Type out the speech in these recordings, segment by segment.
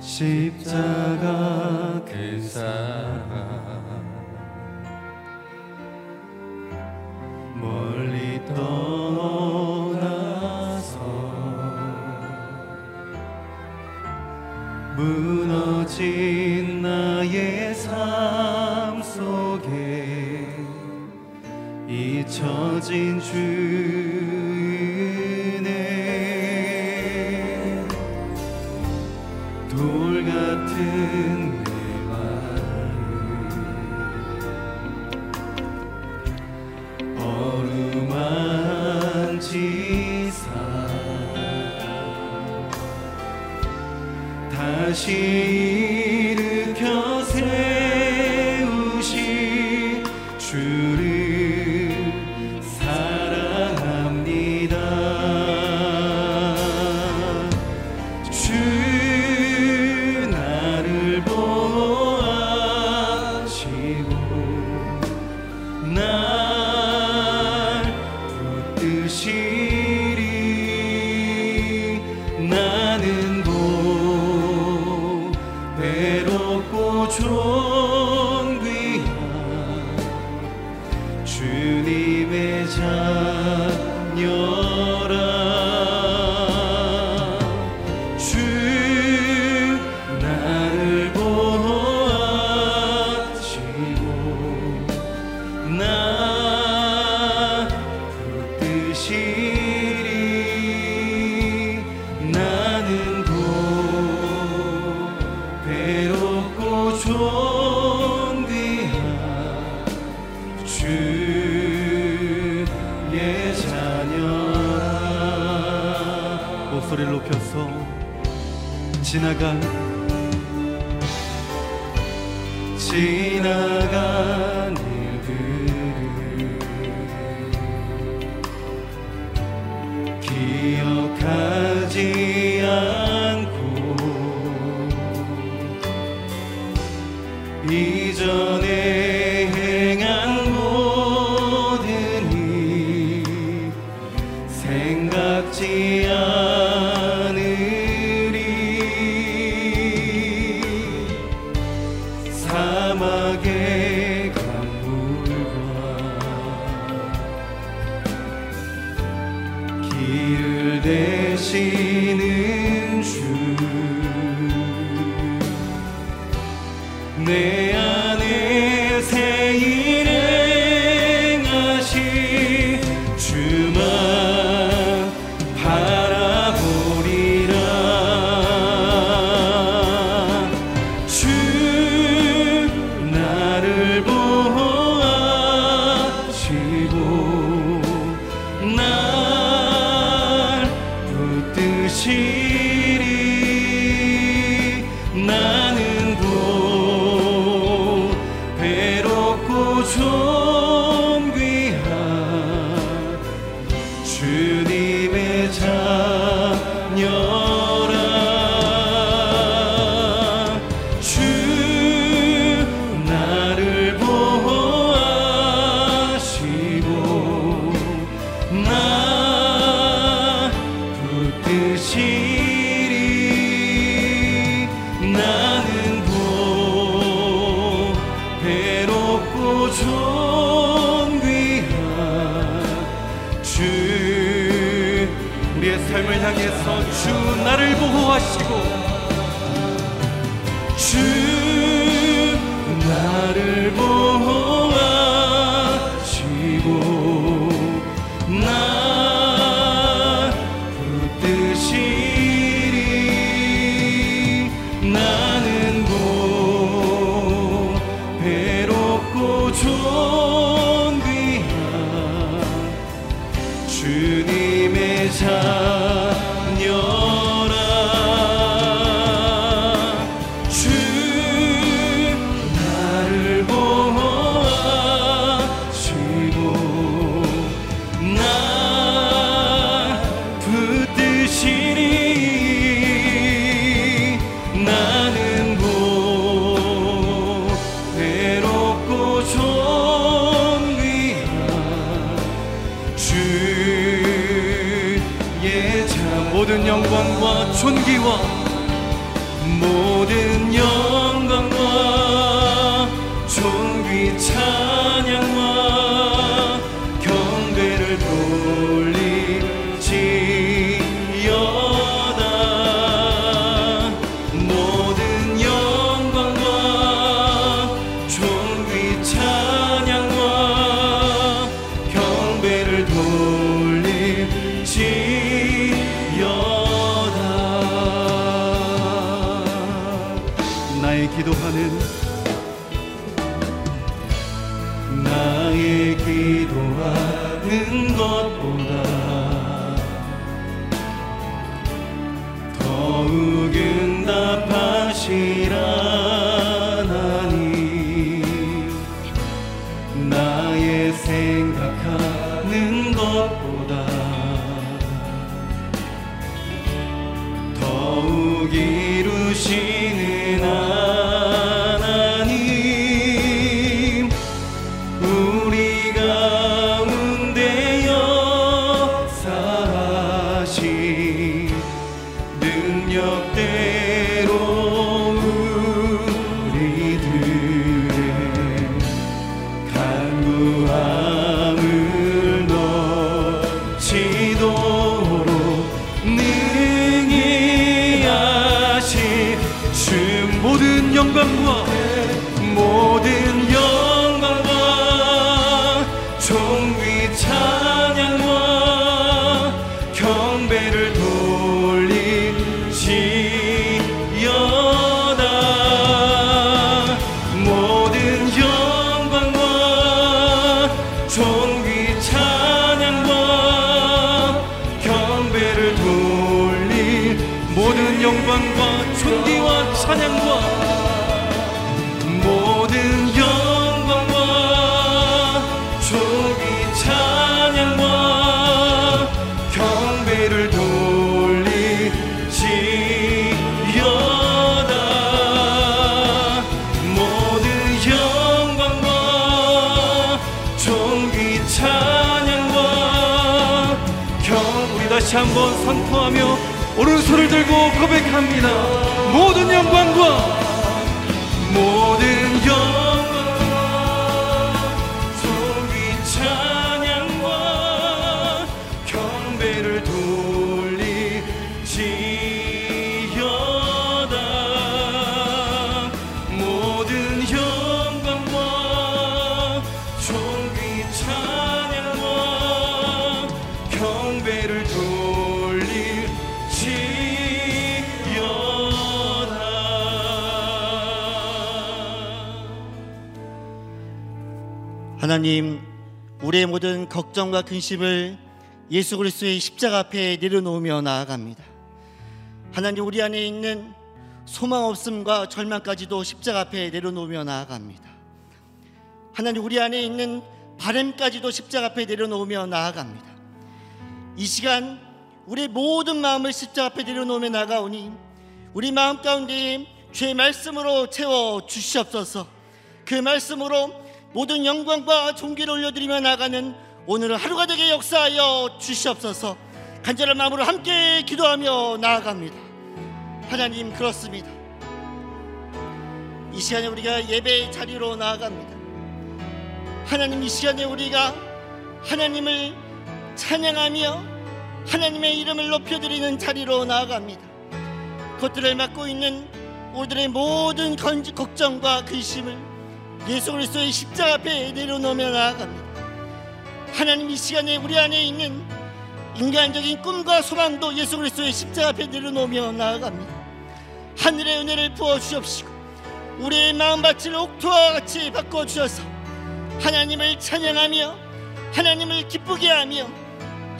십자가 그 사랑 멀리 떠나서 무너진 나의 삶 속에 잊혀진 주 다시 일으켜 세우신 주를 사랑합니다. 주 나를 보호하시고 날 붙드시리 나는 외롭고 존귀한 주님의 자녀라. 주 나를 보호하시고 나 붙드시리 나는 외롭고 존귀한 주의 자녀라. 목소리를 높여서 지나간 일들을 기억하지 이전에 행한 모든 일 생각지 않으리. 사막의 강물과 길을 대시는 주 내 안에 새 일 행하신 주만 바라보리라. 주 나를 보호하시고 날 붙드시리 나는 외롭고 존귀한 주님의 자녀라. 주 나를 보호하시고 나 붙드시리 나는 외롭고 존귀한 주 우리의 삶을 향해서 주 나를 보호하시고 주 나를 보호하시고 나 붙드시리 나는 외롭고 존귀한 주님의 자녀라. 주 나를 보호하시고 날 붙드시리 나는 모든 영광과 존귀와 모든 영광과 존귀 찬양과 경배를 돌릴지어다. 모든 영광과 존귀 찬양과 경배를 돌릴지어다. 나의 기도하는 것보다 더욱 응답하시라. 하나님, 나의 생각하는 것보다 더욱 이루시는 모든 영광과 존귀 찬양과 경배를 돌릴지어다. 모든 영광과 존귀 찬양과 경배를 돌릴 모든 영광과 존귀와 찬양과 다시 한번 선포하며 오른손을 들고 고백합니다. 모든 영광과 모든 영광과 존귀 찬양과 경배를 돌릴지어다. 모든 영광과 존귀 찬양과 경배를 돌릴지어다. 하나님, 우리의 모든 걱정과 근심을 예수 그리스도의 십자가 앞에 내려놓으며 나아갑니다. 하나님, 우리 안에 있는 소망 없음과 절망까지도 십자가 앞에 내려놓으며 나아갑니다. 하나님, 우리 안에 있는 바램까지도 십자가 앞에 내려놓으며 나아갑니다. 이 시간 우리의 모든 마음을 십자가 앞에 내려놓으며 나아가오니 우리 마음 가운데 주의 말씀으로 채워 주시옵소서. 그 말씀으로 모든 영광과 존귀를 올려드리며 나가는 오늘 하루가 되게 역사하여 주시옵소서. 간절한 마음으로 함께 기도하며 나아갑니다. 하나님, 그렇습니다. 이 시간에 우리가 예배의 자리로 나아갑니다. 하나님, 이 시간에 우리가 하나님을 찬양하며 하나님의 이름을 높여드리는 자리로 나아갑니다. 그것들을 맡고 있는 우리들의 모든 걱정과 근심을 예수 그리스도의 십자가 앞에 내려놓으며 나아갑니다. 하나님, 이 시간에 우리 안에 있는 인간적인 꿈과 소망도 예수 그리스도의 십자가 앞에 내려놓으며 나아갑니다. 하늘의 은혜를 부어주시옵시고 우리의 마음밭을 옥토와 같이 바꿔주셔서 하나님을 찬양하며 하나님을 기쁘게 하며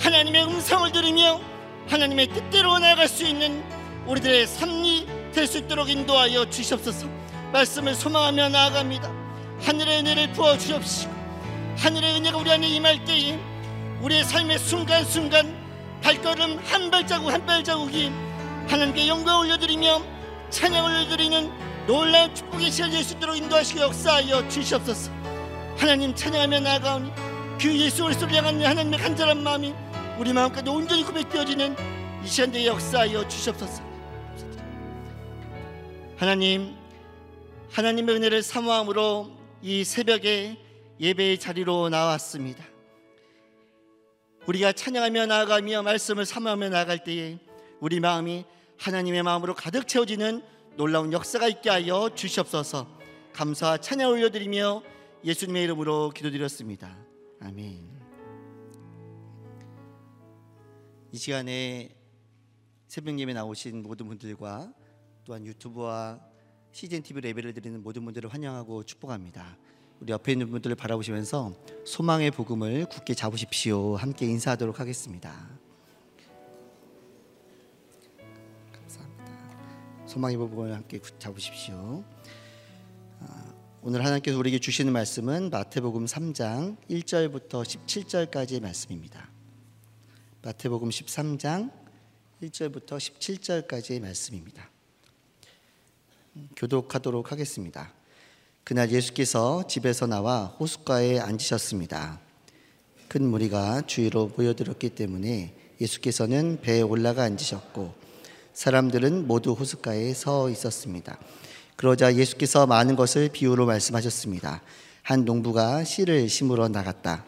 하나님의 음성을 들으며 하나님의 뜻대로 나아갈 수 있는 우리들의 삶이 될 수 있도록 인도하여 주시옵소서. 말씀을 소망하며 나아갑니다. 하늘의 은혜를 부어주옵시고 하늘의 은혜가 우리 안에 임할 때에 우리의 삶의 순간순간 발걸음 한 발자국 한 발자국이 하나님께 영광을 올려드리며 찬양을 올려드리는 놀라운 축복의 시간이 될 수 있도록 인도하시고 역사하여 주시옵소서. 하나님, 찬양하며 나아가오니 그 예수 그리스도를 향한 하나님의 간절한 마음이 우리 마음까지 온전히 고백되어지는 이 시간대에 역사하여 주시옵소서. 하나님의 은혜를 사모함으로 이 새벽에 예배의 자리로 나왔습니다. 우리가 찬양하며 나아가며 말씀을 사모하며 나아갈 때에 우리 마음이 하나님의 마음으로 가득 채워지는 놀라운 역사가 있게 하여 주시옵소서. 감사와 찬양 올려드리며 예수님의 이름으로 기도드렸습니다. 아멘. 이 시간에 새벽 예배 나오신 모든 분들과 또한 유튜브와 CGNTV 예배를 드리는 모든 분들을 환영하고 축복합니다. 우리 옆에 있는 분들을 바라보시면서 소망의 복음을 굳게 잡으십시오. 함께 인사하도록 하겠습니다. 감사합니다. 소망의 복음을 함께 잡으십시오. 오늘 하나님께서 우리에게 주시는 말씀은 마태복음 3장 1절부터 17절까지의 말씀입니다. 마태복음 13장 1절부터 17절까지의 말씀입니다. 교독하도록 하겠습니다. 그날 예수께서 집에서 나와 호숫가에 앉으셨습니다. 큰 무리가 주위로 모여들었기 때문에 예수께서는 배에 올라가 앉으셨고 사람들은 모두 호숫가에 서 있었습니다. 그러자 예수께서 많은 것을 비유로 말씀하셨습니다. 한 농부가 씨를 심으러 나갔다.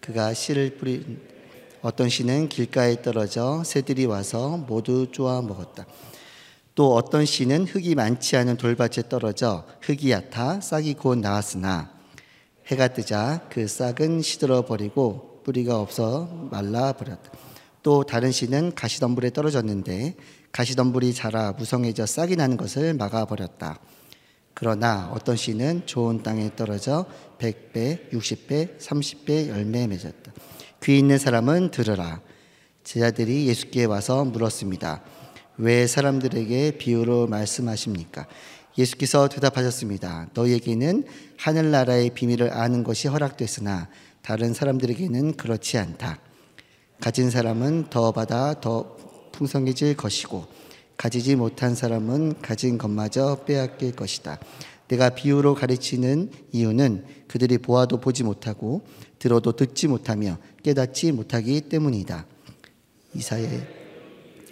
그가 씨를 뿌린 어떤 씨는 길가에 떨어져 새들이 와서 모두 쪼아 먹었다. 또 어떤 씨는 흙이 많지 않은 돌밭에 떨어져 흙이 얕아 싹이 곧 나왔으나 해가 뜨자 그 싹은 시들어 버리고 뿌리가 없어 말라 버렸다. 또 다른 씨는 가시덤불에 떨어졌는데 가시덤불이 자라 무성해져 싹이 나는 것을 막아 버렸다. 그러나 어떤 씨는 좋은 땅에 떨어져 100배, 60배, 30배 열매 맺었다. 귀 있는 사람은 들으라. 제자들이 예수께 와서 물었습니다. 왜 사람들에게 비유로 말씀하십니까? 예수께서 대답하셨습니다. 너희에게는 하늘나라의 비밀을 아는 것이 허락됐으나 다른 사람들에게는 그렇지 않다. 가진 사람은 더 받아 더 풍성해질 것이고 가지지 못한 사람은 가진 것마저 빼앗길 것이다. 내가 비유로 가르치는 이유는 그들이 보아도 보지 못하고 들어도 듣지 못하며 깨닫지 못하기 때문이다. 이사야의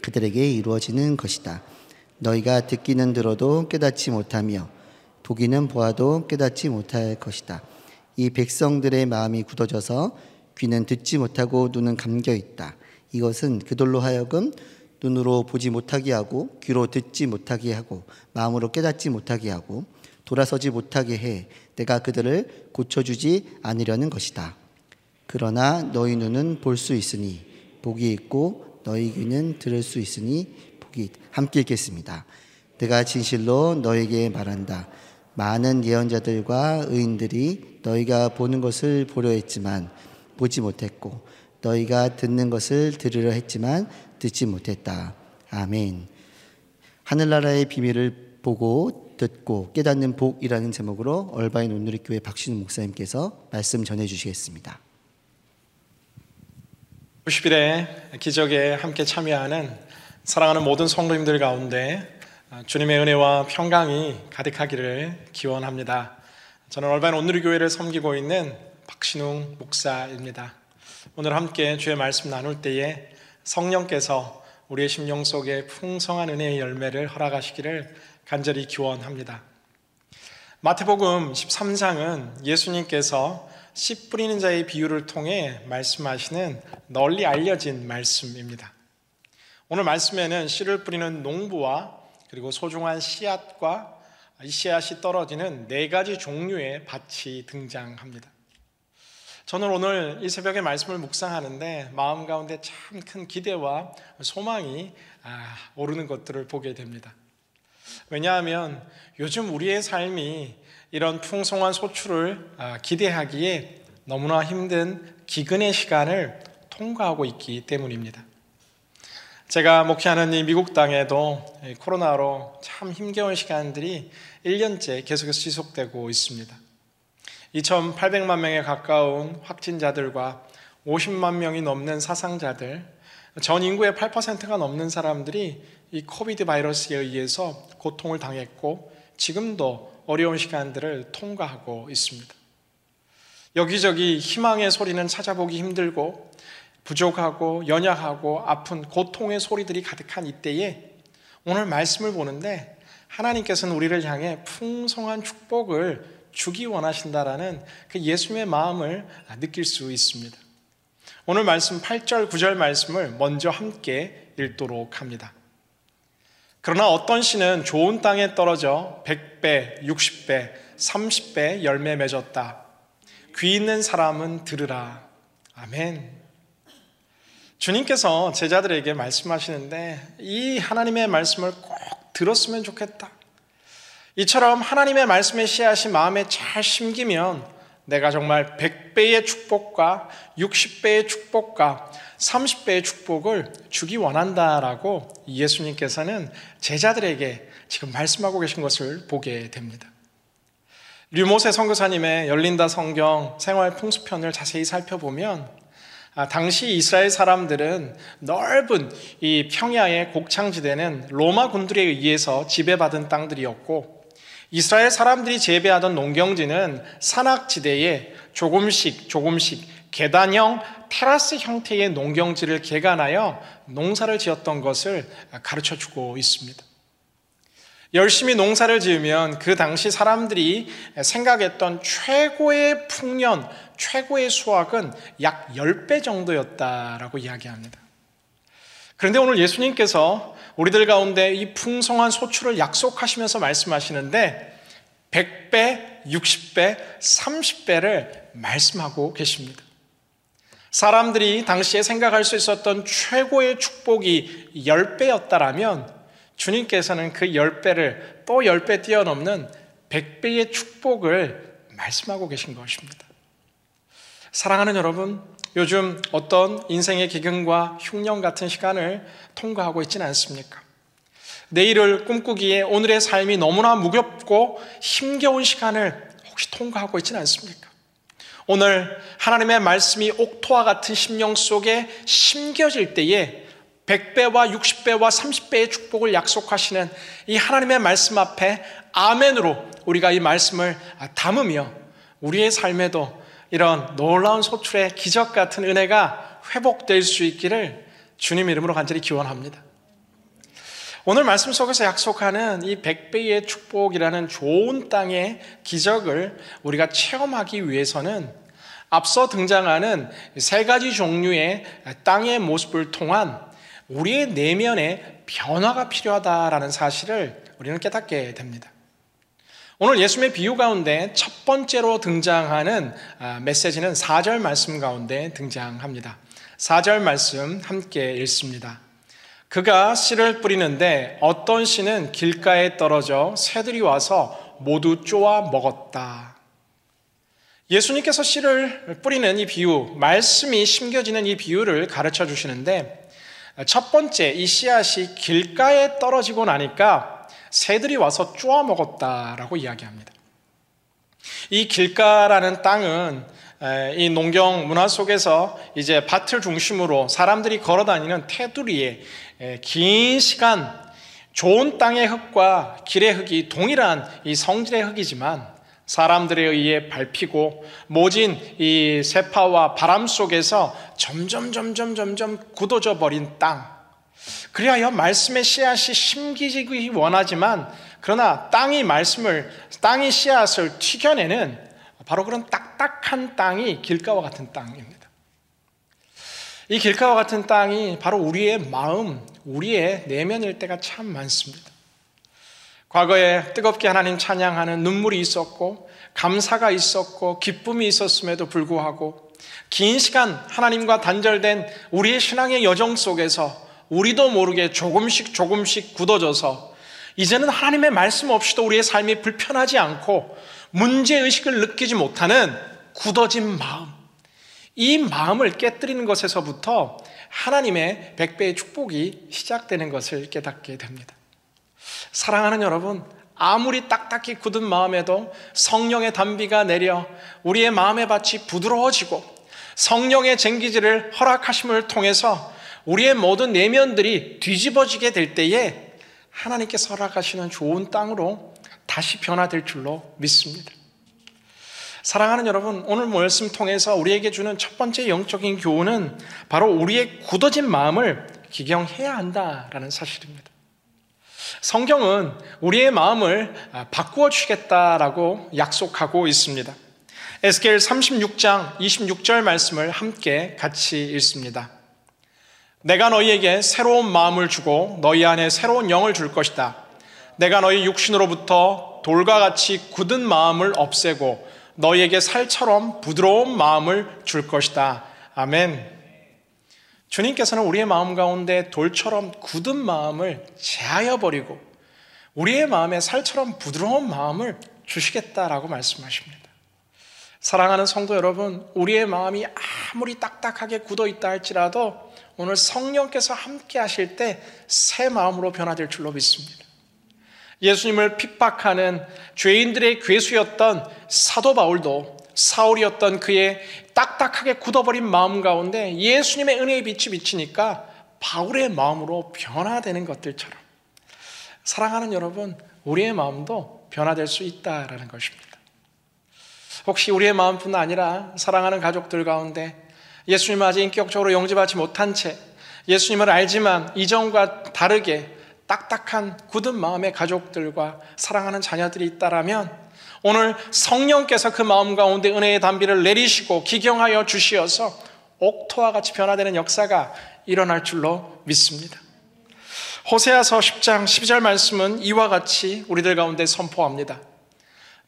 그들에게 이루어지는 것이다. 너희가 듣기는 들어도 깨닫지 못하며 보기는 보아도 깨닫지 못할 것이다. 이 백성들의 마음이 굳어져서 귀는 듣지 못하고 눈은 감겨 있다. 이것은 그들로 하여금 눈으로 보지 못하게 하고 귀로 듣지 못하게 하고 마음으로 깨닫지 못하게 하고 돌아서지 못하게 해 내가 그들을 고쳐주지 않으려는 것이다. 그러나 너희 눈은 볼 수 있으니 복이 있고 너희 귀는 들을 수 있으니 복이 있다. 함께 읽겠습니다. 내가 진실로 너에게 말한다. 많은 예언자들과 의인들이 너희가 보는 것을 보려 했지만 보지 못했고 너희가 듣는 것을 들으려 했지만 듣지 못했다. 아멘. 하늘나라의 비밀을 보고 듣고 깨닫는 복이라는 제목으로 얼바인 온누리교회 박신우 목사님께서 말씀 전해주시겠습니다. 90일의 기적에 함께 참여하는 사랑하는 모든 성도님들 가운데 주님의 은혜와 평강이 가득하기를 기원합니다. 저는 얼바인 온누리교회를 섬기고 있는 박신웅 목사입니다. 오늘 함께 주의 말씀 나눌 때에 성령께서 우리의 심령 속에 풍성한 은혜의 열매를 허락하시기를 간절히 기원합니다. 마태복음 13장은 예수님께서 씨 뿌리는 자의 비유를 통해 말씀하시는 널리 알려진 말씀입니다. 오늘 말씀에는 씨를 뿌리는 농부와 그리고 소중한 씨앗과 이 씨앗이 떨어지는 네 가지 종류의 밭이 등장합니다. 저는 오늘 이 새벽에 말씀을 묵상하는데 마음 가운데 참 큰 기대와 소망이 오르는 것들을 보게 됩니다. 왜냐하면 요즘 우리의 삶이 이런 풍성한 소출을 기대하기에 너무나 힘든 기근의 시간을 통과하고 있기 때문입니다. 제가 목회하는 이 미국 땅에도 코로나로 참 힘겨운 시간들이 1년째 계속해서 지속되고 있습니다. 2,800만 명에 가까운 확진자들과 50만 명이 넘는 사상자들, 전 인구의 8%가 넘는 사람들이 이 코비드 바이러스에 의해서 고통을 당했고 지금도 어려운 시간들을 통과하고 있습니다. 여기저기 희망의 소리는 찾아보기 힘들고 부족하고 연약하고 아픈 고통의 소리들이 가득한 이때에 오늘 말씀을 보는데 하나님께서는 우리를 향해 풍성한 축복을 주기 원하신다라는 그 예수님의 마음을 느낄 수 있습니다. 오늘 말씀 8절, 9절 말씀을 먼저 함께 읽도록 합니다. 그러나 어떤 씨는 좋은 땅에 떨어져 100배, 60배, 30배 열매 맺었다. 귀 있는 사람은 들으라. 아멘. 주님께서 제자들에게 말씀하시는데 이 하나님의 말씀을 꼭 들었으면 좋겠다. 이처럼 하나님의 말씀의 씨앗이 마음에 잘 심기면 내가 정말 100배의 축복과 60배의 축복과 30배의 축복을 주기 원한다라고 예수님께서는 제자들에게 지금 말씀하고 계신 것을 보게 됩니다. 류모세 선교사님의 열린다 성경 생활 풍수편을 자세히 살펴보면 당시 이스라엘 사람들은 넓은 이 평야의 곡창지대는 로마 군들에 의해서 지배받은 땅들이었고 이스라엘 사람들이 재배하던 농경지는 산악지대에 조금씩 계단형 테라스 형태의 농경지를 개간하여 농사를 지었던 것을 가르쳐주고 있습니다. 열심히 농사를 지으면 그 당시 사람들이 생각했던 최고의 풍년, 최고의 수확은 약 10배 정도였다라고 이야기합니다. 그런데 오늘 예수님께서 우리들 가운데 이 풍성한 소출을 약속하시면서 말씀하시는데 100배, 60배, 30배를 말씀하고 계십니다. 사람들이 당시에 생각할 수 있었던 최고의 축복이 10배였다라면 주님께서는 그 10배를 또 10배 뛰어넘는 100배의 축복을 말씀하고 계신 것입니다. 사랑하는 여러분, 요즘 어떤 인생의 기근과 흉년 같은 시간을 통과하고 있지는 않습니까? 내일을 꿈꾸기에 오늘의 삶이 너무나 무겁고 힘겨운 시간을 혹시 통과하고 있지는 않습니까? 오늘 하나님의 말씀이 옥토와 같은 심령 속에 심겨질 때에 100배와 60배와 30배의 축복을 약속하시는 이 하나님의 말씀 앞에 아멘으로 우리가 이 말씀을 담으며 우리의 삶에도 이런 놀라운 소출의 기적 같은 은혜가 회복될 수 있기를 주님 이름으로 간절히 기원합니다. 오늘 말씀 속에서 약속하는 이 100배의 축복이라는 좋은 땅의 기적을 우리가 체험하기 위해서는 앞서 등장하는 세 가지 종류의 땅의 모습을 통한 우리의 내면의 변화가 필요하다라는 사실을 우리는 깨닫게 됩니다. 오늘 예수님의 비유 가운데 첫 번째로 등장하는 메시지는 4절 말씀 가운데 등장합니다. 4절 말씀 함께 읽습니다. 그가 씨를 뿌리는데 어떤 씨는 길가에 떨어져 새들이 와서 모두 쪼아 먹었다. 예수님께서 씨를 뿌리는 이 비유, 말씀이 심겨지는 이 비유를 가르쳐 주시는데 첫 번째 이 씨앗이 길가에 떨어지고 나니까 새들이 와서 쪼아 먹었다라고 이야기합니다. 이 길가라는 땅은 이 농경 문화 속에서 이제 밭을 중심으로 사람들이 걸어다니는 테두리에 긴 시간 좋은 땅의 흙과 길의 흙이 동일한 이 성질의 흙이지만 사람들에 의해 밟히고 모진 이 세파와 바람 속에서 점점 굳어져 버린 땅. 그리하여 말씀의 씨앗이 심기지기 원하지만 그러나 땅이 씨앗을 튀겨내는 바로 그런 딱딱한 땅이 길가와 같은 땅입니다. 이 길가와 같은 땅이 바로 우리의 마음, 우리의 내면일 때가 참 많습니다. 과거에 뜨겁게 하나님 찬양하는 눈물이 있었고 감사가 있었고 기쁨이 있었음에도 불구하고 긴 시간 하나님과 단절된 우리의 신앙의 여정 속에서 우리도 모르게 조금씩 굳어져서 이제는 하나님의 말씀 없이도 우리의 삶이 불편하지 않고 문제의식을 느끼지 못하는 굳어진 마음, 이 마음을 깨뜨리는 것에서부터 하나님의 100배의 축복이 시작되는 것을 깨닫게 됩니다. 사랑하는 여러분, 아무리 딱딱히 굳은 마음에도 성령의 단비가 내려 우리의 마음의 밭이 부드러워지고 성령의 쟁기질을 허락하심을 통해서 우리의 모든 내면들이 뒤집어지게 될 때에 하나님께서 허락하시는 좋은 땅으로 다시 변화될 줄로 믿습니다. 사랑하는 여러분, 오늘 말씀 통해서 우리에게 주는 첫 번째 영적인 교훈은 바로 우리의 굳어진 마음을 기경해야 한다라는 사실입니다. 성경은 우리의 마음을 바꾸어 주겠다라고 약속하고 있습니다. 에스겔 36장 26절 말씀을 함께 같이 읽습니다. 내가 너희에게 새로운 마음을 주고 너희 안에 새로운 영을 줄 것이다. 내가 너희 육신으로부터 돌과 같이 굳은 마음을 없애고 너희에게 살처럼 부드러운 마음을 줄 것이다. 아멘. 주님께서는 우리의 마음 가운데 돌처럼 굳은 마음을 제하여 버리고 우리의 마음에 살처럼 부드러운 마음을 주시겠다라고 말씀하십니다. 사랑하는 성도 여러분, 우리의 마음이 아무리 딱딱하게 굳어있다 할지라도 오늘 성령께서 함께 하실 때 새 마음으로 변화될 줄로 믿습니다. 예수님을 핍박하는 죄인들의 괴수였던 사도 바울도 사울이었던 그의 딱딱하게 굳어버린 마음 가운데 예수님의 은혜의 빛이 비치니까 바울의 마음으로 변화되는 것들처럼 사랑하는 여러분, 우리의 마음도 변화될 수 있다라는 것입니다. 혹시 우리의 마음뿐 아니라 사랑하는 가족들 가운데 예수님을 아직 인격적으로 영접하지 못한 채 예수님을 알지만 이전과 다르게 딱딱한 굳은 마음의 가족들과 사랑하는 자녀들이 있다라면 오늘 성령께서 그 마음 가운데 은혜의 단비를 내리시고 기경하여 주시어서 옥토와 같이 변화되는 역사가 일어날 줄로 믿습니다. 호세아서 10장 12절 말씀은 이와 같이 우리들 가운데 선포합니다.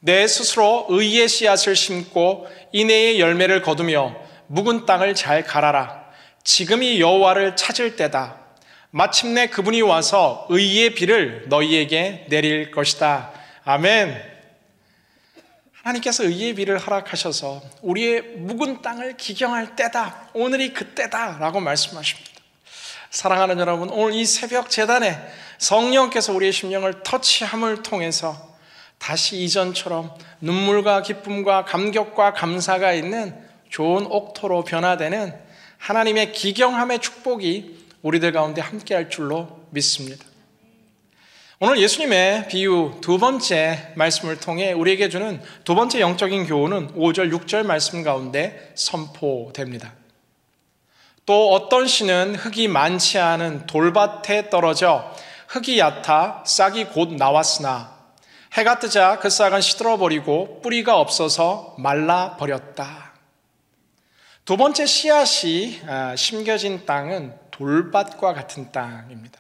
내 스스로 의의 씨앗을 심고 인애의 열매를 거두며 묵은 땅을 잘 갈아라. 지금이 여호와를 찾을 때다. 마침내 그분이 와서 의의 비를 너희에게 내릴 것이다. 아멘. 하나님께서 의의 비를 허락하셔서 우리의 묵은 땅을 기경할 때다. 오늘이 그때다 라고 말씀하십니다. 사랑하는 여러분, 오늘 이 새벽 재단에 성령께서 우리의 심령을 터치함을 통해서 다시 이전처럼 눈물과 기쁨과 감격과 감사가 있는 좋은 옥토로 변화되는 하나님의 기경함의 축복이 우리들 가운데 함께할 줄로 믿습니다. 오늘 예수님의 비유 두 번째 말씀을 통해 우리에게 주는 두 번째 영적인 교훈은 5절, 6절 말씀 가운데 선포됩니다. 또 어떤 씨는 흙이 많지 않은 돌밭에 떨어져 흙이 얕아 싹이 곧 나왔으나 해가 뜨자 그 싹은 시들어버리고 뿌리가 없어서 말라버렸다. 두 번째 씨앗이 심겨진 땅은 돌밭과 같은 땅입니다.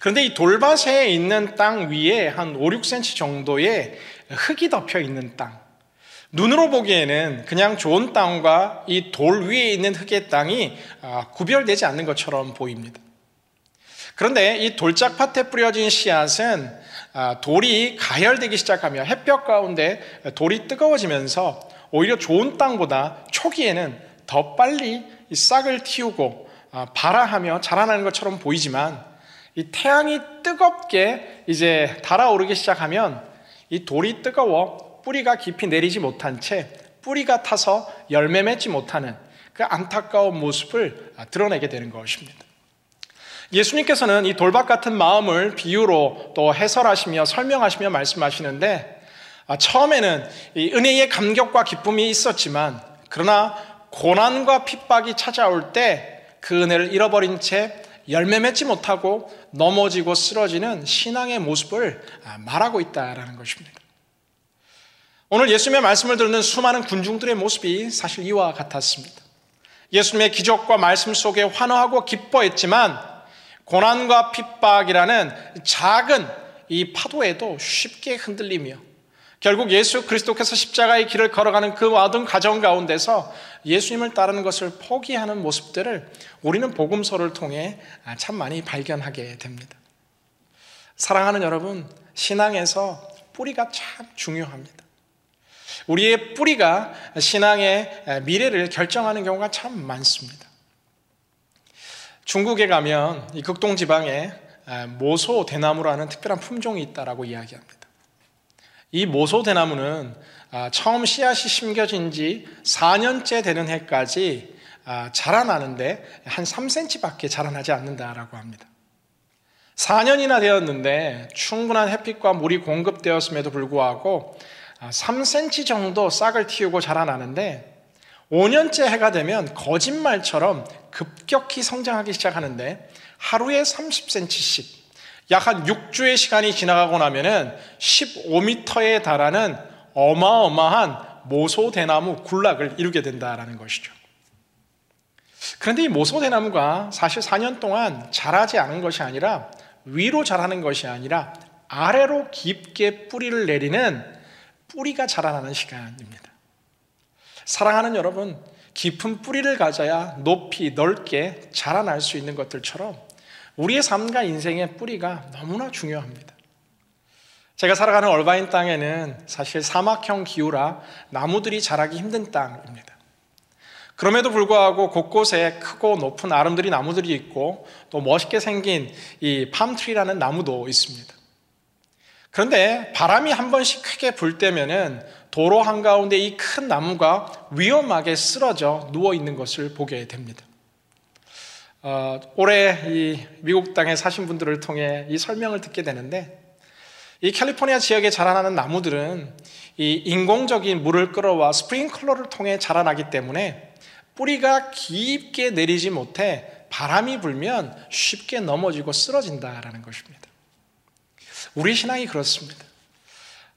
그런데 이 돌밭에 있는 땅 위에 한 5, 6cm 정도의 흙이 덮여 있는 땅, 눈으로 보기에는 그냥 좋은 땅과 이 돌 위에 있는 흙의 땅이 구별되지 않는 것처럼 보입니다. 그런데 이 돌짝밭에 뿌려진 씨앗은 돌이 가열되기 시작하며 햇볕 가운데 돌이 뜨거워지면서 오히려 좋은 땅보다 초기에는 더 빨리 이 싹을 틔우고 발아하며 자라나는 것처럼 보이지만 이 태양이 뜨겁게 이제 달아오르기 시작하면 이 돌이 뜨거워 뿌리가 깊이 내리지 못한 채 뿌리가 타서 열매 맺지 못하는 그 안타까운 모습을 드러내게 되는 것입니다. 예수님께서는 이 돌밭 같은 마음을 비유로 또 해설하시며 설명하시며 말씀하시는데 처음에는 이 은혜의 감격과 기쁨이 있었지만 그러나 고난과 핍박이 찾아올 때 그 은혜를 잃어버린 채 열매 맺지 못하고 넘어지고 쓰러지는 신앙의 모습을 말하고 있다라는 것입니다. 오늘 예수님의 말씀을 듣는 수많은 군중들의 모습이 사실 이와 같았습니다. 예수님의 기적과 말씀 속에 환호하고 기뻐했지만 고난과 핍박이라는 작은 이 파도에도 쉽게 흔들리며 결국 예수 그리스도께서 십자가의 길을 걸어가는 그 모든 과정 가운데서 예수님을 따르는 것을 포기하는 모습들을 우리는 복음서를 통해 참 많이 발견하게 됩니다. 사랑하는 여러분, 신앙에서 뿌리가 참 중요합니다. 우리의 뿌리가 신앙의 미래를 결정하는 경우가 참 많습니다. 중국에 가면 이 극동 지방에 모소 대나무라는 특별한 품종이 있다라고 이야기합니다. 이 모소 대나무는 처음 씨앗이 심겨진 지 4년째 되는 해까지 자라나는데 한 3cm밖에 자라나지 않는다라고 합니다. 4년이나 되었는데 충분한 햇빛과 물이 공급되었음에도 불구하고 3cm 정도 싹을 틔우고 자라나는데 5년째 해가 되면 거짓말처럼 급격히 성장하기 시작하는데 하루에 30cm씩 약 한 6주의 시간이 지나가고 나면은 15m에 달하는 어마어마한 모소대나무 군락을 이루게 된다라는 것이죠. 그런데 이 모소대나무가 사실 4년 동안 자라지 않은 것이 아니라, 위로 자라는 것이 아니라 아래로 깊게 뿌리를 내리는 뿌리가 자라나는 시간입니다. 사랑하는 여러분, 깊은 뿌리를 가져야 높이 넓게 자라날 수 있는 것들처럼 우리의 삶과 인생의 뿌리가 너무나 중요합니다. 제가 살아가는 얼바인 땅에는 사실 사막형 기후라 나무들이 자라기 힘든 땅입니다. 그럼에도 불구하고 곳곳에 크고 높은 아름드리 나무들이 있고 또 멋있게 생긴 이 팜트리라는 나무도 있습니다. 그런데 바람이 한 번씩 크게 불 때면은 도로 한가운데 이 큰 나무가 위험하게 쓰러져 누워있는 것을 보게 됩니다. 올해 이 미국 땅에 사신 분들을 통해 이 설명을 듣게 되는데, 이 캘리포니아 지역에 자라나는 나무들은 이 인공적인 물을 끌어와 스프링클러를 통해 자라나기 때문에 뿌리가 깊게 내리지 못해 바람이 불면 쉽게 넘어지고 쓰러진다라는 것입니다. 우리 신앙이 그렇습니다.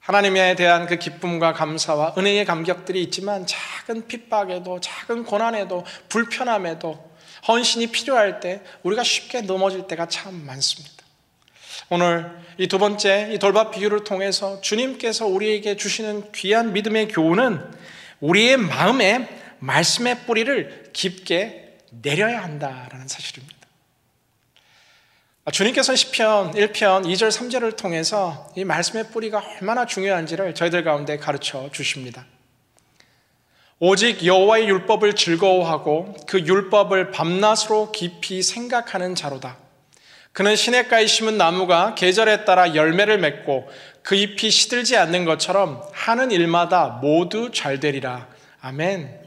하나님에 대한 그 기쁨과 감사와 은혜의 감격들이 있지만, 작은 핍박에도, 작은 고난에도, 불편함에도, 헌신이 필요할 때 우리가 쉽게 넘어질 때가 참 많습니다. 오늘 이 두 번째 이 돌밭 비유를 통해서 주님께서 우리에게 주시는 귀한 믿음의 교훈은 우리의 마음에 말씀의 뿌리를 깊게 내려야 한다라는 사실입니다. 주님께서 시편 1편 2절 3절을 통해서 이 말씀의 뿌리가 얼마나 중요한지를 저희들 가운데 가르쳐 주십니다. 오직 여호와의 율법을 즐거워하고 그 율법을 밤낮으로 깊이 생각하는 자로다. 그는 시냇가에 심은 나무가 계절에 따라 열매를 맺고 그 잎이 시들지 않는 것처럼 하는 일마다 모두 잘 되리라. 아멘.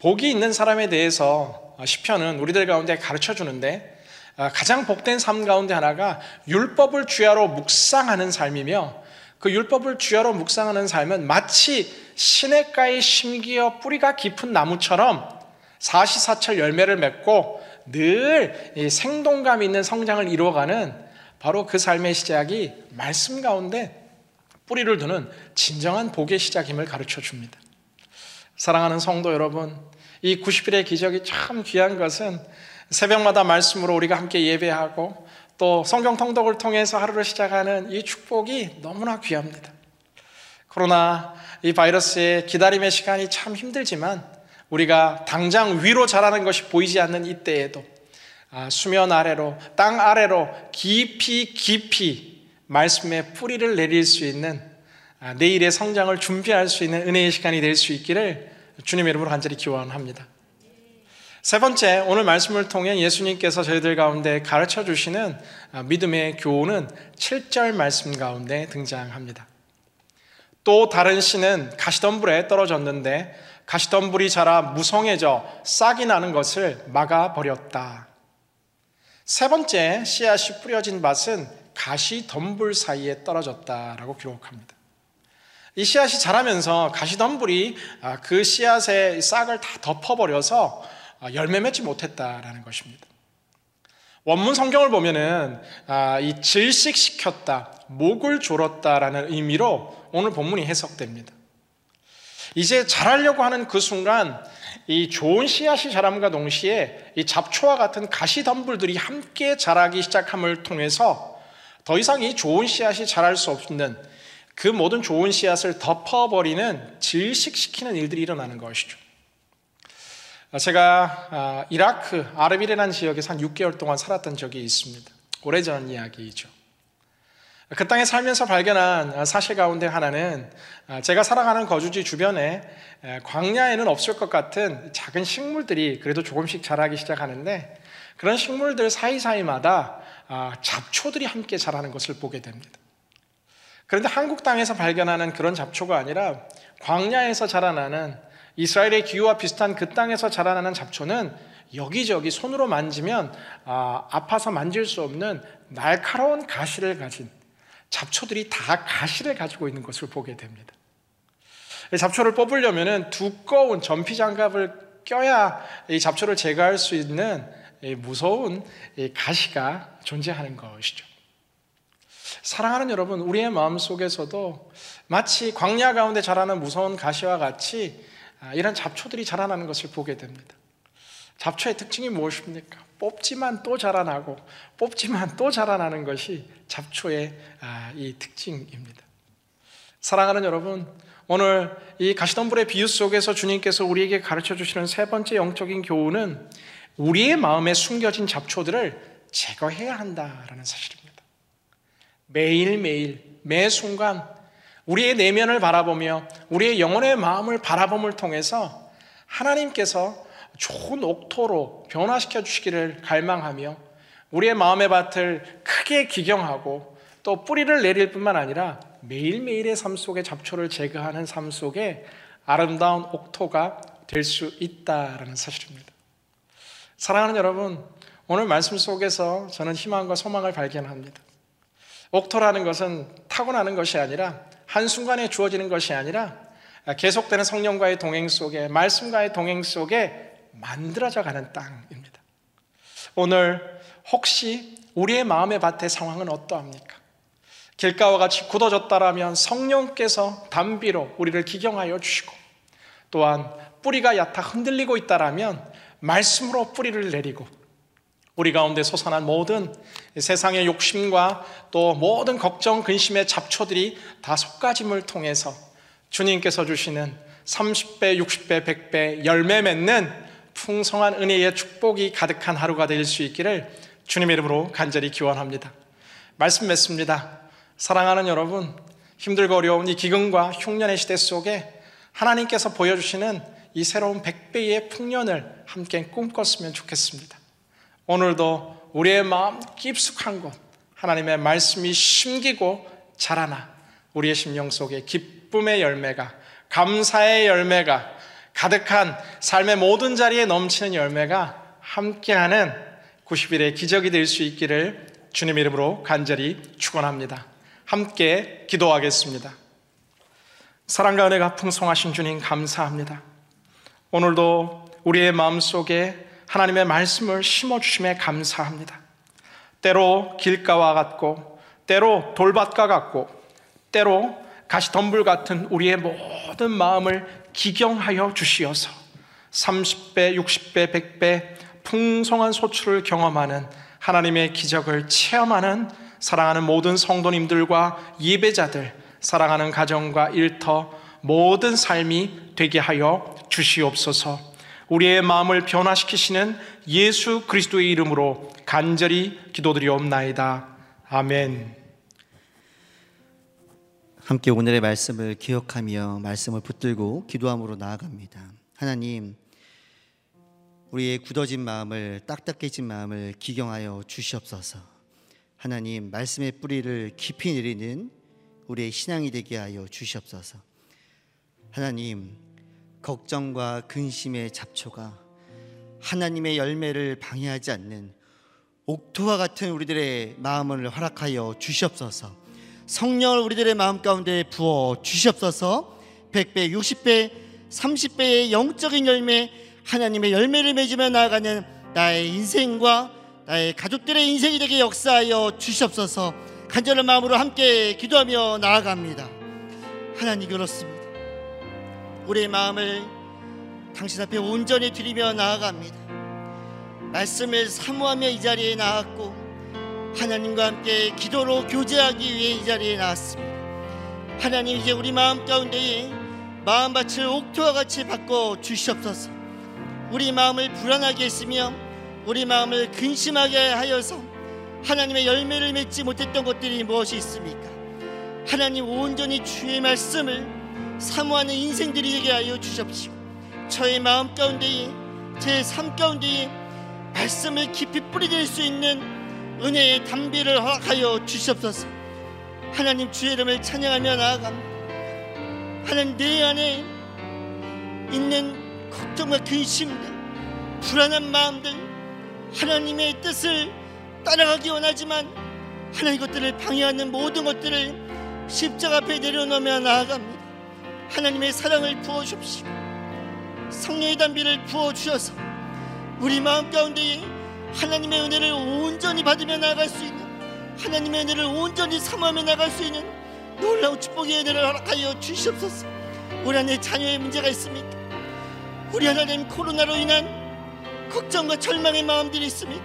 복이 있는 사람에 대해서 시편은 우리들 가운데 가르쳐 주는데, 가장 복된 삶 가운데 하나가 율법을 주야로 묵상하는 삶이며, 그 율법을 주야로 묵상하는 삶은 마치 시냇가에 심기어 뿌리가 깊은 나무처럼 사시사철 열매를 맺고 늘 생동감 있는 성장을 이루어가는, 바로 그 삶의 시작이 말씀 가운데 뿌리를 두는 진정한 복의 시작임을 가르쳐 줍니다. 사랑하는 성도 여러분, 이 90일의 기적이 참 귀한 것은 새벽마다 말씀으로 우리가 함께 예배하고 또 성경 통독을 통해서 하루를 시작하는 이 축복이 너무나 귀합니다. 그러나 이 바이러스의 기다림의 시간이 참 힘들지만, 우리가 당장 위로 자라는 것이 보이지 않는 이때에도 수면 아래로, 땅 아래로 깊이 깊이 말씀의 뿌리를 내릴 수 있는, 내일의 성장을 준비할 수 있는 은혜의 시간이 될 수 있기를 주님의 이름으로 간절히 기원합니다. 세 번째, 오늘 말씀을 통해 예수님께서 저희들 가운데 가르쳐 주시는 믿음의 교훈은 7절 말씀 가운데 등장합니다. 또 다른 씨는 가시덤불에 떨어졌는데 가시덤불이 자라 무성해져 싹이 나는 것을 막아버렸다. 세 번째, 씨앗이 뿌려진 밭은 가시덤불 사이에 떨어졌다라고 기록합니다. 이 씨앗이 자라면서 가시덤불이 그 씨앗의 싹을 다 덮어버려서 열매 맺지 못했다라는 것입니다. 원문 성경을 보면은 이 질식시켰다, 목을 졸었다라는 의미로 오늘 본문이 해석됩니다. 이제 자라려고 하는 그 순간 이 좋은 씨앗이 자람과 동시에 이 잡초와 같은 가시덤불들이 함께 자라기 시작함을 통해서 더 이상 이 좋은 씨앗이 자랄 수 없는, 그 모든 좋은 씨앗을 덮어버리는, 질식시키는 일들이 일어나는 것이죠. 제가 이라크 아르빌이라는 지역에서 한 6개월 동안 살았던 적이 있습니다. 오래전 이야기이죠. 그 땅에 살면서 발견한 사실 가운데 하나는, 제가 살아가는 거주지 주변에 광야에는 없을 것 같은 작은 식물들이 그래도 조금씩 자라기 시작하는데, 그런 식물들 사이사이마다 잡초들이 함께 자라는 것을 보게 됩니다. 그런데 한국 땅에서 발견하는 그런 잡초가 아니라 광야에서 자라나는, 이스라엘의 기후와 비슷한 그 땅에서 자라나는 잡초는 여기저기 손으로 만지면 아파서 만질 수 없는 날카로운 가시를 가진 잡초들이 다 가시를 가지고 있는 것을 보게 됩니다. 잡초를 뽑으려면 두꺼운 전피장갑을 껴야 이 잡초를 제거할 수 있는 무서운 가시가 존재하는 것이죠. 사랑하는 여러분, 우리의 마음속에서도 마치 광야 가운데 자라는 무서운 가시와 같이 이런 잡초들이 자라나는 것을 보게 됩니다. 잡초의 특징이 무엇입니까? 뽑지만 또 자라나고 뽑지만 또 자라나는 것이 잡초의 이 특징입니다. 사랑하는 여러분, 오늘 이 가시덤불의 비유 속에서 주님께서 우리에게 가르쳐 주시는 세 번째 영적인 교훈은 우리의 마음에 숨겨진 잡초들을 제거해야 한다라는 사실입니다. 매일매일, 매 순간 우리의 내면을 바라보며 우리의 영혼의 마음을 바라봄을 통해서 하나님께서 좋은 옥토로 변화시켜 주시기를 갈망하며 우리의 마음의 밭을 크게 기경하고 또 뿌리를 내릴 뿐만 아니라 매일매일의 삶 속에 잡초를 제거하는 삶 속에 아름다운 옥토가 될 수 있다라는 사실입니다. 사랑하는 여러분, 오늘 말씀 속에서 저는 희망과 소망을 발견합니다. 옥토라는 것은 타고나는 것이 아니라 한순간에 주어지는 것이 아니라 계속되는 성령과의 동행 속에, 말씀과의 동행 속에 만들어져 가는 땅입니다. 오늘 혹시 우리의 마음의 밭의 상황은 어떠합니까? 길가와 같이 굳어졌다라면 성령께서 담비로 우리를 기경하여 주시고, 또한 뿌리가 얕아 흔들리고 있다라면 말씀으로 뿌리를 내리고, 우리 가운데 솟아난 모든 세상의 욕심과 또 모든 걱정, 근심의 잡초들이 다 속가짐을 통해서 주님께서 주시는 30배, 60배, 100배 열매 맺는 풍성한 은혜의 축복이 가득한 하루가 될 수 있기를 주님의 이름으로 간절히 기원합니다. 말씀 맺습니다. 사랑하는 여러분, 힘들고 어려운 이 기근과 흉년의 시대 속에 하나님께서 보여주시는 이 새로운 100배의 풍년을 함께 꿈꿨으면 좋겠습니다. 오늘도 우리의 마음 깊숙한 곳 하나님의 말씀이 심기고 자라나 우리의 심령 속에 기쁨의 열매가, 감사의 열매가 가득한 삶의 모든 자리에 넘치는 열매가 함께하는 90일의 기적이 될 수 있기를 주님의 이름으로 간절히 축원합니다. 함께 기도하겠습니다. 사랑과 은혜가 풍성하신 주님 감사합니다. 오늘도 우리의 마음속에 하나님의 말씀을 심어주심에 감사합니다. 때로 길가와 같고, 때로 돌밭과 같고, 때로 가시덤불 같은 우리의 모든 마음을 기경하여 주시어서 30배, 60배, 100배 풍성한 소출을 경험하는 하나님의 기적을 체험하는 사랑하는 모든 성도님들과 예배자들, 사랑하는 가정과 일터, 모든 삶이 되게 하여 주시옵소서. 우리의 마음을 변화시키시는 예수 그리스도의 이름으로 간절히 기도드리옵나이다. 아멘. 함께 오늘의 말씀을 기억하며 말씀을 붙들고 기도함으로 나아갑니다. 하나님, 우리의 굳어진 마음을, 딱딱해진 마음을 기경하여 주시옵소서. 하나님, 말씀의 뿌리를 깊이 내리는 우리의 신앙이 되게 하여 주시옵소서. 하나님, 걱정과 근심의 잡초가 하나님의 열매를 방해하지 않는 옥토와 같은 우리들의 마음을 허락하여 주시옵소서. 성령을 우리들의 마음 가운데 부어 주시옵소서. 100배, 60배, 30배의 영적인 열매, 하나님의 열매를 맺으며 나아가는 나의 인생과 나의 가족들의 인생이 되게 역사하여 주시옵소서. 간절한 마음으로 함께 기도하며 나아갑니다. 하나님, 그렇습니다. 우리의 마음을 당신 앞에 온전히 드리며 나아갑니다. 말씀을 사모하며 이 자리에 나왔고, 하나님과 함께 기도로 교제하기 위해 이 자리에 나왔습니다. 하나님, 이제 우리 마음 가운데에 마음밭을 옥토와 같이 바꿔 주시옵소서. 우리 마음을 불안하게 했으며 우리 마음을 근심하게 하여서 하나님의 열매를 맺지 못했던 것들이 무엇이 있습니까? 하나님, 온전히 주의 말씀을 사모하는 인생들이 되게 하여 주십시오. 저의 마음 가운데에, 제 삶 가운데에 말씀을 깊이 뿌리될 수 있는 은혜의 담비를 허락하여 주시옵소서. 하나님, 주의 이름을 찬양하며 나아갑니다. 하나님, 내 안에 있는 걱정과 근심들, 불안한 마음들, 하나님의 뜻을 따라가기 원하지만 하나님 것들을 방해하는 모든 것들을 십자가 앞에 내려놓으며 나아갑니다. 하나님의 사랑을 부어주십시오. 성령의 담비를 부어주셔서 우리 마음 가운데에 하나님의 은혜를 온전히 받으며 나아갈 수 있는 하나님의 은혜를 온전히 사모하며 나갈 수 있는 놀라운 축복의 은혜를 허락하여 주시옵소서. 우리 안에 자녀의 문제가 있습니까? 우리 하나님, 코로나로 인한 걱정과 절망의 마음들이 있습니다.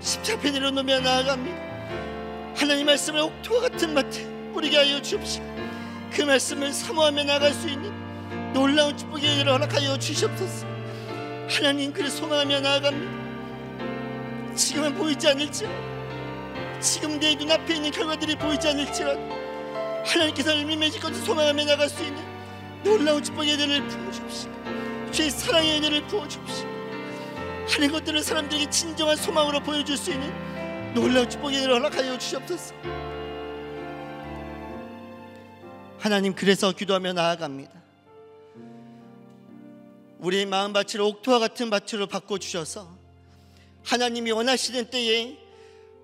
십자편으로 넘어 나아갑니다. 하나님 말씀을 옥토와 같은 마태 우리에게 하여 주옵시고 그 말씀을 사모하며 나갈 수 있는 놀라운 축복의 은혜를 허락하여 주시옵소서. 하나님, 그를 소망하며 나아갑니다. 지금은 보이지 않을지, 지금 내 눈앞에 있는 결과들이 보이지 않을지라도 하나님께서 의미 맺을 것을 소망하며 나갈 수 있는 놀라운 축복의 은혜를 부어주옵시고 주의 사랑의 은혜를 부어주옵시고 하는 것들을 사람들에게 진정한 소망으로 보여줄 수 있는 놀라운 축복의 은혜를 허락하여 주시옵소서. 하나님, 그래서 기도하며 나아갑니다. 우리의 마음밭을 옥토와 같은 밭으로 바꿔주셔서 하나님이 원하시는 때에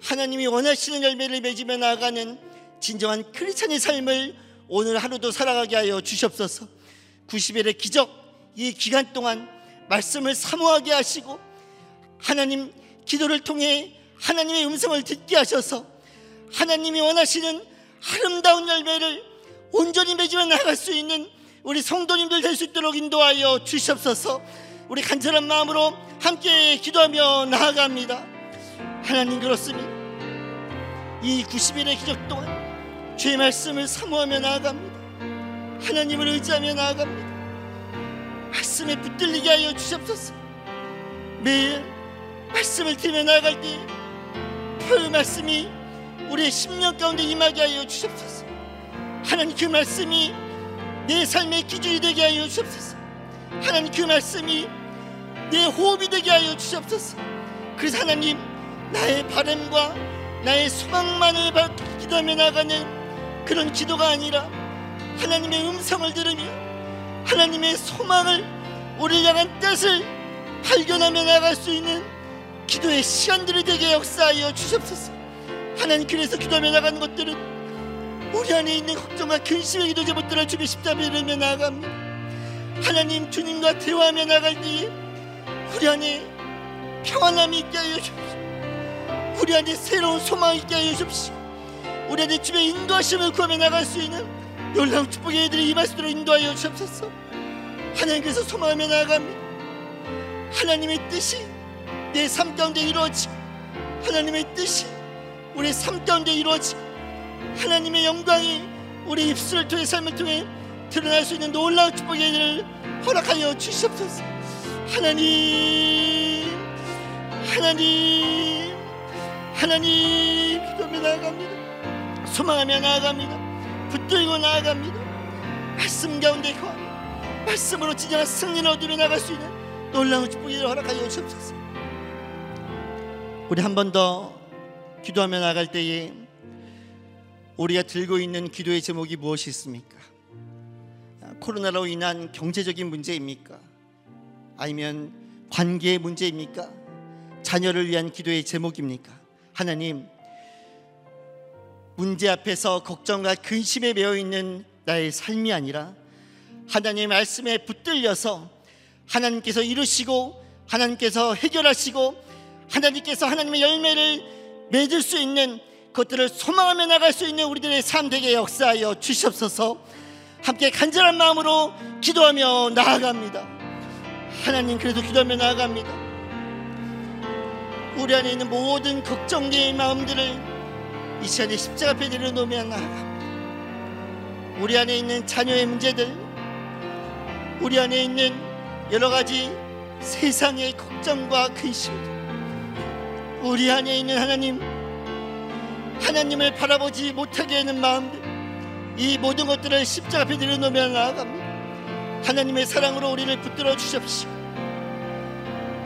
하나님이 원하시는 열매를 맺으며 나아가는 진정한 크리스찬의 삶을 오늘 하루도 살아가게 하여 주시옵소서. 90일의 기적 이 기간 동안 말씀을 사모하게 하시고 하나님 기도를 통해 하나님의 음성을 듣게 하셔서 하나님이 원하시는 아름다운 열매를 온전히 맺으며 나아갈 수 있는 우리 성도님들 될 수 있도록 인도하여 주시옵소서. 우리 간절한 마음으로 함께 기도하며 나아갑니다. 하나님, 그렇습니다. 이 90일의 기적 동안 주의 말씀을 사모하며 나아갑니다. 하나님을 의지하며 나아갑니다. 말씀에 붙들리게 하여 주시옵소서. 매일 말씀을 들며 나아갈 때 그 말씀이 우리의 심령 가운데 임하게 하여 주시옵소서. 하나님, 그 말씀이 내 삶의 기준이 되게 하여 주시옵소서. 하나님, 그 말씀이 내 호흡이 되게 하여 주시옵소서. 그래서 하나님, 나의 바람과 나의 소망만을 기도하며 나가는 그런 기도가 아니라 하나님의 음성을 들으며 하나님의 소망을 우리를 향한 뜻을 발견하며 나갈 수 있는 기도의 시간들을 되게 역사하여 주시옵소서. 하나님, 그래서 기도하며 나가는 것들은 우리 안에 있는 걱정과 근심의 기도 제목들을 주님 십자가에 나아갑니다. 하나님, 주님과 대화하며 나갈 때에 우리 안에 평안함이 있게 하여 주십시오. 우리 안에 새로운 소망이 있게 하여 주십시오. 우리 안에 주님의 인도하심을 구하며 나갈 수 있는 놀라운 축복의 애들이 임할 수 있도록 인도하여 주옵소서. 하나님께서 소망하며 나아갑니다. 하나님의 뜻이 내 삶 가운데 이루어지고 하나님의 뜻이 우리 삶 가운데 이루어지고 하나님의 영광이 우리 입술을 통해 삶을 통해 드러날 수 있는 놀라운 축복의 은혜를 허락하여 주시옵소서. 하나님 기도하며 나아갑니다. 소망하며 나아갑니다. 붙들고 나아갑니다. 말씀 가운데 거하며 말씀으로 진정한 승리를 얻으며 나갈 수 있는 놀라운 축복의 은혜를 허락하여 주시옵소서. 우리 한 번 더 기도하며 나갈 때에 우리가 들고 있는 기도의 제목이 무엇이 있습니까? 코로나로 인한 경제적인 문제입니까? 아니면 관계의 문제입니까? 자녀를 위한 기도의 제목입니까? 하나님, 문제 앞에서 걱정과 근심에 매여 있는 나의 삶이 아니라 하나님의 말씀에 붙들려서 하나님께서 이루시고 하나님께서 해결하시고 하나님께서 하나님의 열매를 맺을 수 있는 그것들을 소망하며 나갈 수 있는 우리들의 삶 되게 역사하여 주시옵소서. 함께 간절한 마음으로 기도하며 나아갑니다. 하나님, 그래도 기도하며 나아갑니다. 우리 안에 있는 모든 걱정의 마음들을 이 시간에 십자가 앞에 내려놓으며 나아갑니다. 우리 안에 있는 자녀의 문제들, 우리 안에 있는 여러 가지 세상의 걱정과 근심들, 우리 안에 있는 하나님을 바라보지 못하게 하는 마음들, 이 모든 것들을 십자가 앞에 내려놓으며 나아갑니다. 하나님의 사랑으로 우리를 붙들어 주십시오.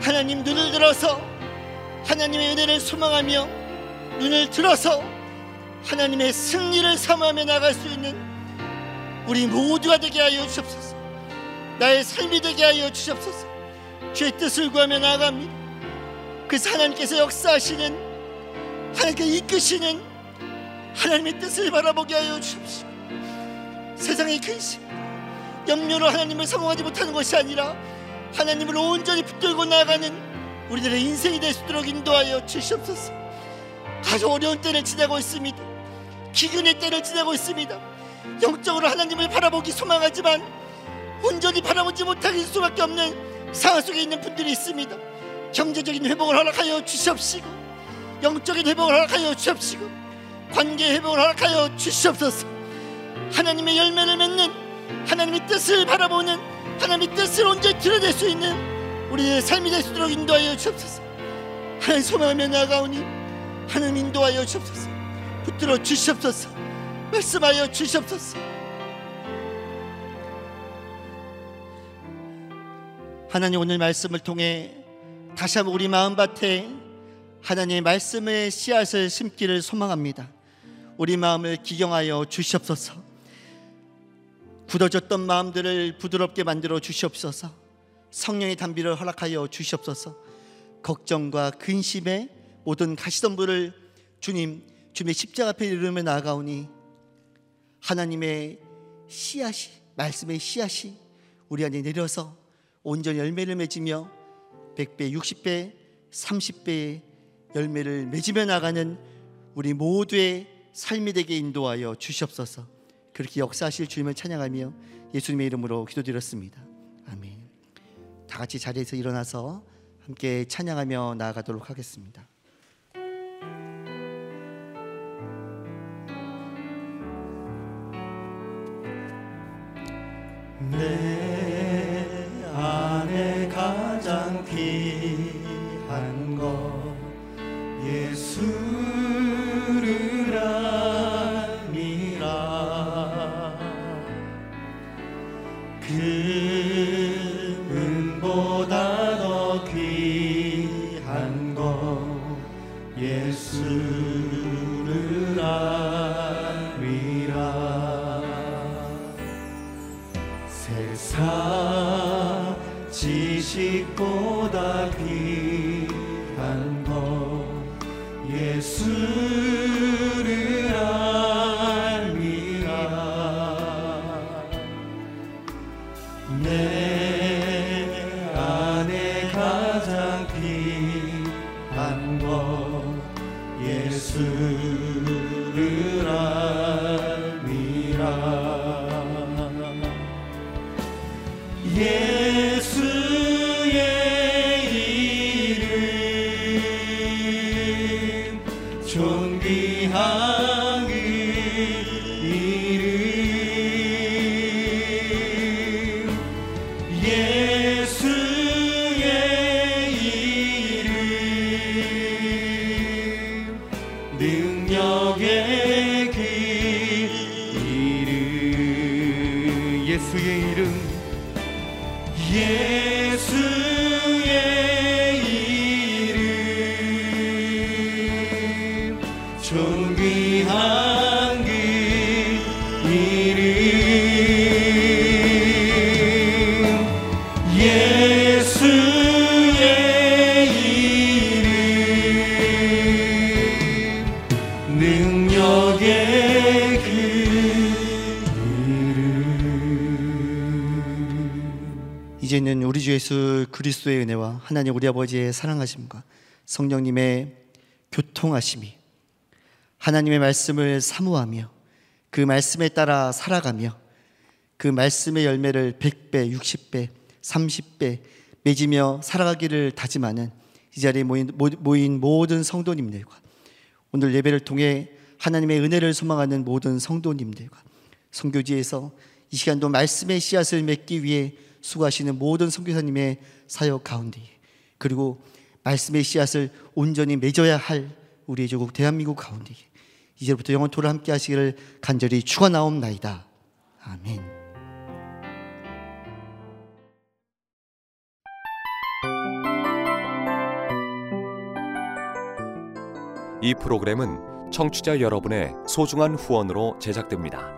하나님, 눈을 들어서 하나님의 은혜를 소망하며 눈을 들어서 하나님의 승리를 사모하며 나갈 수 있는 우리 모두가 되게 하여 주십소서. 나의 삶이 되게 하여 주십소서. 주의 뜻을 구하며 나아갑니다. 그래서 하나님께서 역사하시는, 하나님께서 이끄시는 하나님의 뜻을 바라보게 하여 주십시오. 세상의 근심, 염려로 하나님을 사모하지 못하는 것이 아니라 하나님을 온전히 붙들고 나아가는 우리들의 인생이 될 수 있도록 인도하여 주시옵소서. 아주 어려운 때를 지내고 있습니다. 기근의 때를 지내고 있습니다. 영적으로 하나님을 바라보기 소망하지만 온전히 바라보지 못하길 수밖에 없는 상황 속에 있는 분들이 있습니다. 경제적인 회복을 허락하여 주시옵시고, 영적인 회복을 허락하여 주시옵시고, 관계 회복을 허락하여 주시옵소서. 하나님의 열매를 맺는, 하나님의 뜻을 바라보는, 하나님의 뜻을 온전히 드러낼 수 있는 우리의 삶이 될 수 있도록 인도하여 주옵소서. 하나님 소망하며 나아가오니 하나님 인도하여 주옵소서. 붙들어 주시옵소서. 말씀하여 주시옵소서. 하나님, 오늘 말씀을 통해 다시 한번 우리 마음밭에 하나님의 말씀의 씨앗을 심기를 소망합니다. 우리 마음을 기경하여 주시옵소서. 굳어졌던 마음들을 부드럽게 만들어 주시옵소서. 성령의 단비를 허락하여 주시옵소서. 걱정과 근심의 모든 가시덤불을 주님의 십자가 앞에 이르며 나아가오니 하나님의 씨앗이, 말씀의 씨앗이 우리 안에 내려서 온전히 열매를 맺으며 100배, 60배, 30배의 열매를 맺으며 나가는 우리 모두의 삶이 되게 인도하여 주시옵소서. 그렇게 역사하실 주님을 찬양하며 예수님의 이름으로 기도드렸습니다. 아멘. 다 같이 자리에서 일어나서 함께 찬양하며 나아가도록 하겠습니다. 내 안에 가장 귀한 것 예수를 아미라. 그 은보다 더 귀한 것 예수를 아미라. 세상 지식보다 귀한 것 예수를 알미라. 내 안에 가장 귀한 것 예수를 알미라. 이제는 우리 주 예수 그리스도의 은혜와 하나님 우리 아버지의 사랑하심과 성령님의 교통하심이 하나님의 말씀을 사모하며 그 말씀에 따라 살아가며 그 말씀의 열매를 100배, 60배, 30배 맺으며 살아가기를 다짐하는 이 자리에 모인 모든 성도님들과 오늘 예배를 통해 하나님의 은혜를 소망하는 모든 성도님들과 선교지에서 이 시간도 말씀의 씨앗을 맺기 위해 수고하시는 모든 선교사님의 사역 가운데, 그리고 말씀의 씨앗을 온전히 맺어야 할 우리의 조국 대한민국 가운데 이제부터 영원토록 함께 하시기를 간절히 축원하옵나이다. 아멘. 이 프로그램은 청취자 여러분의 소중한 후원으로 제작됩니다.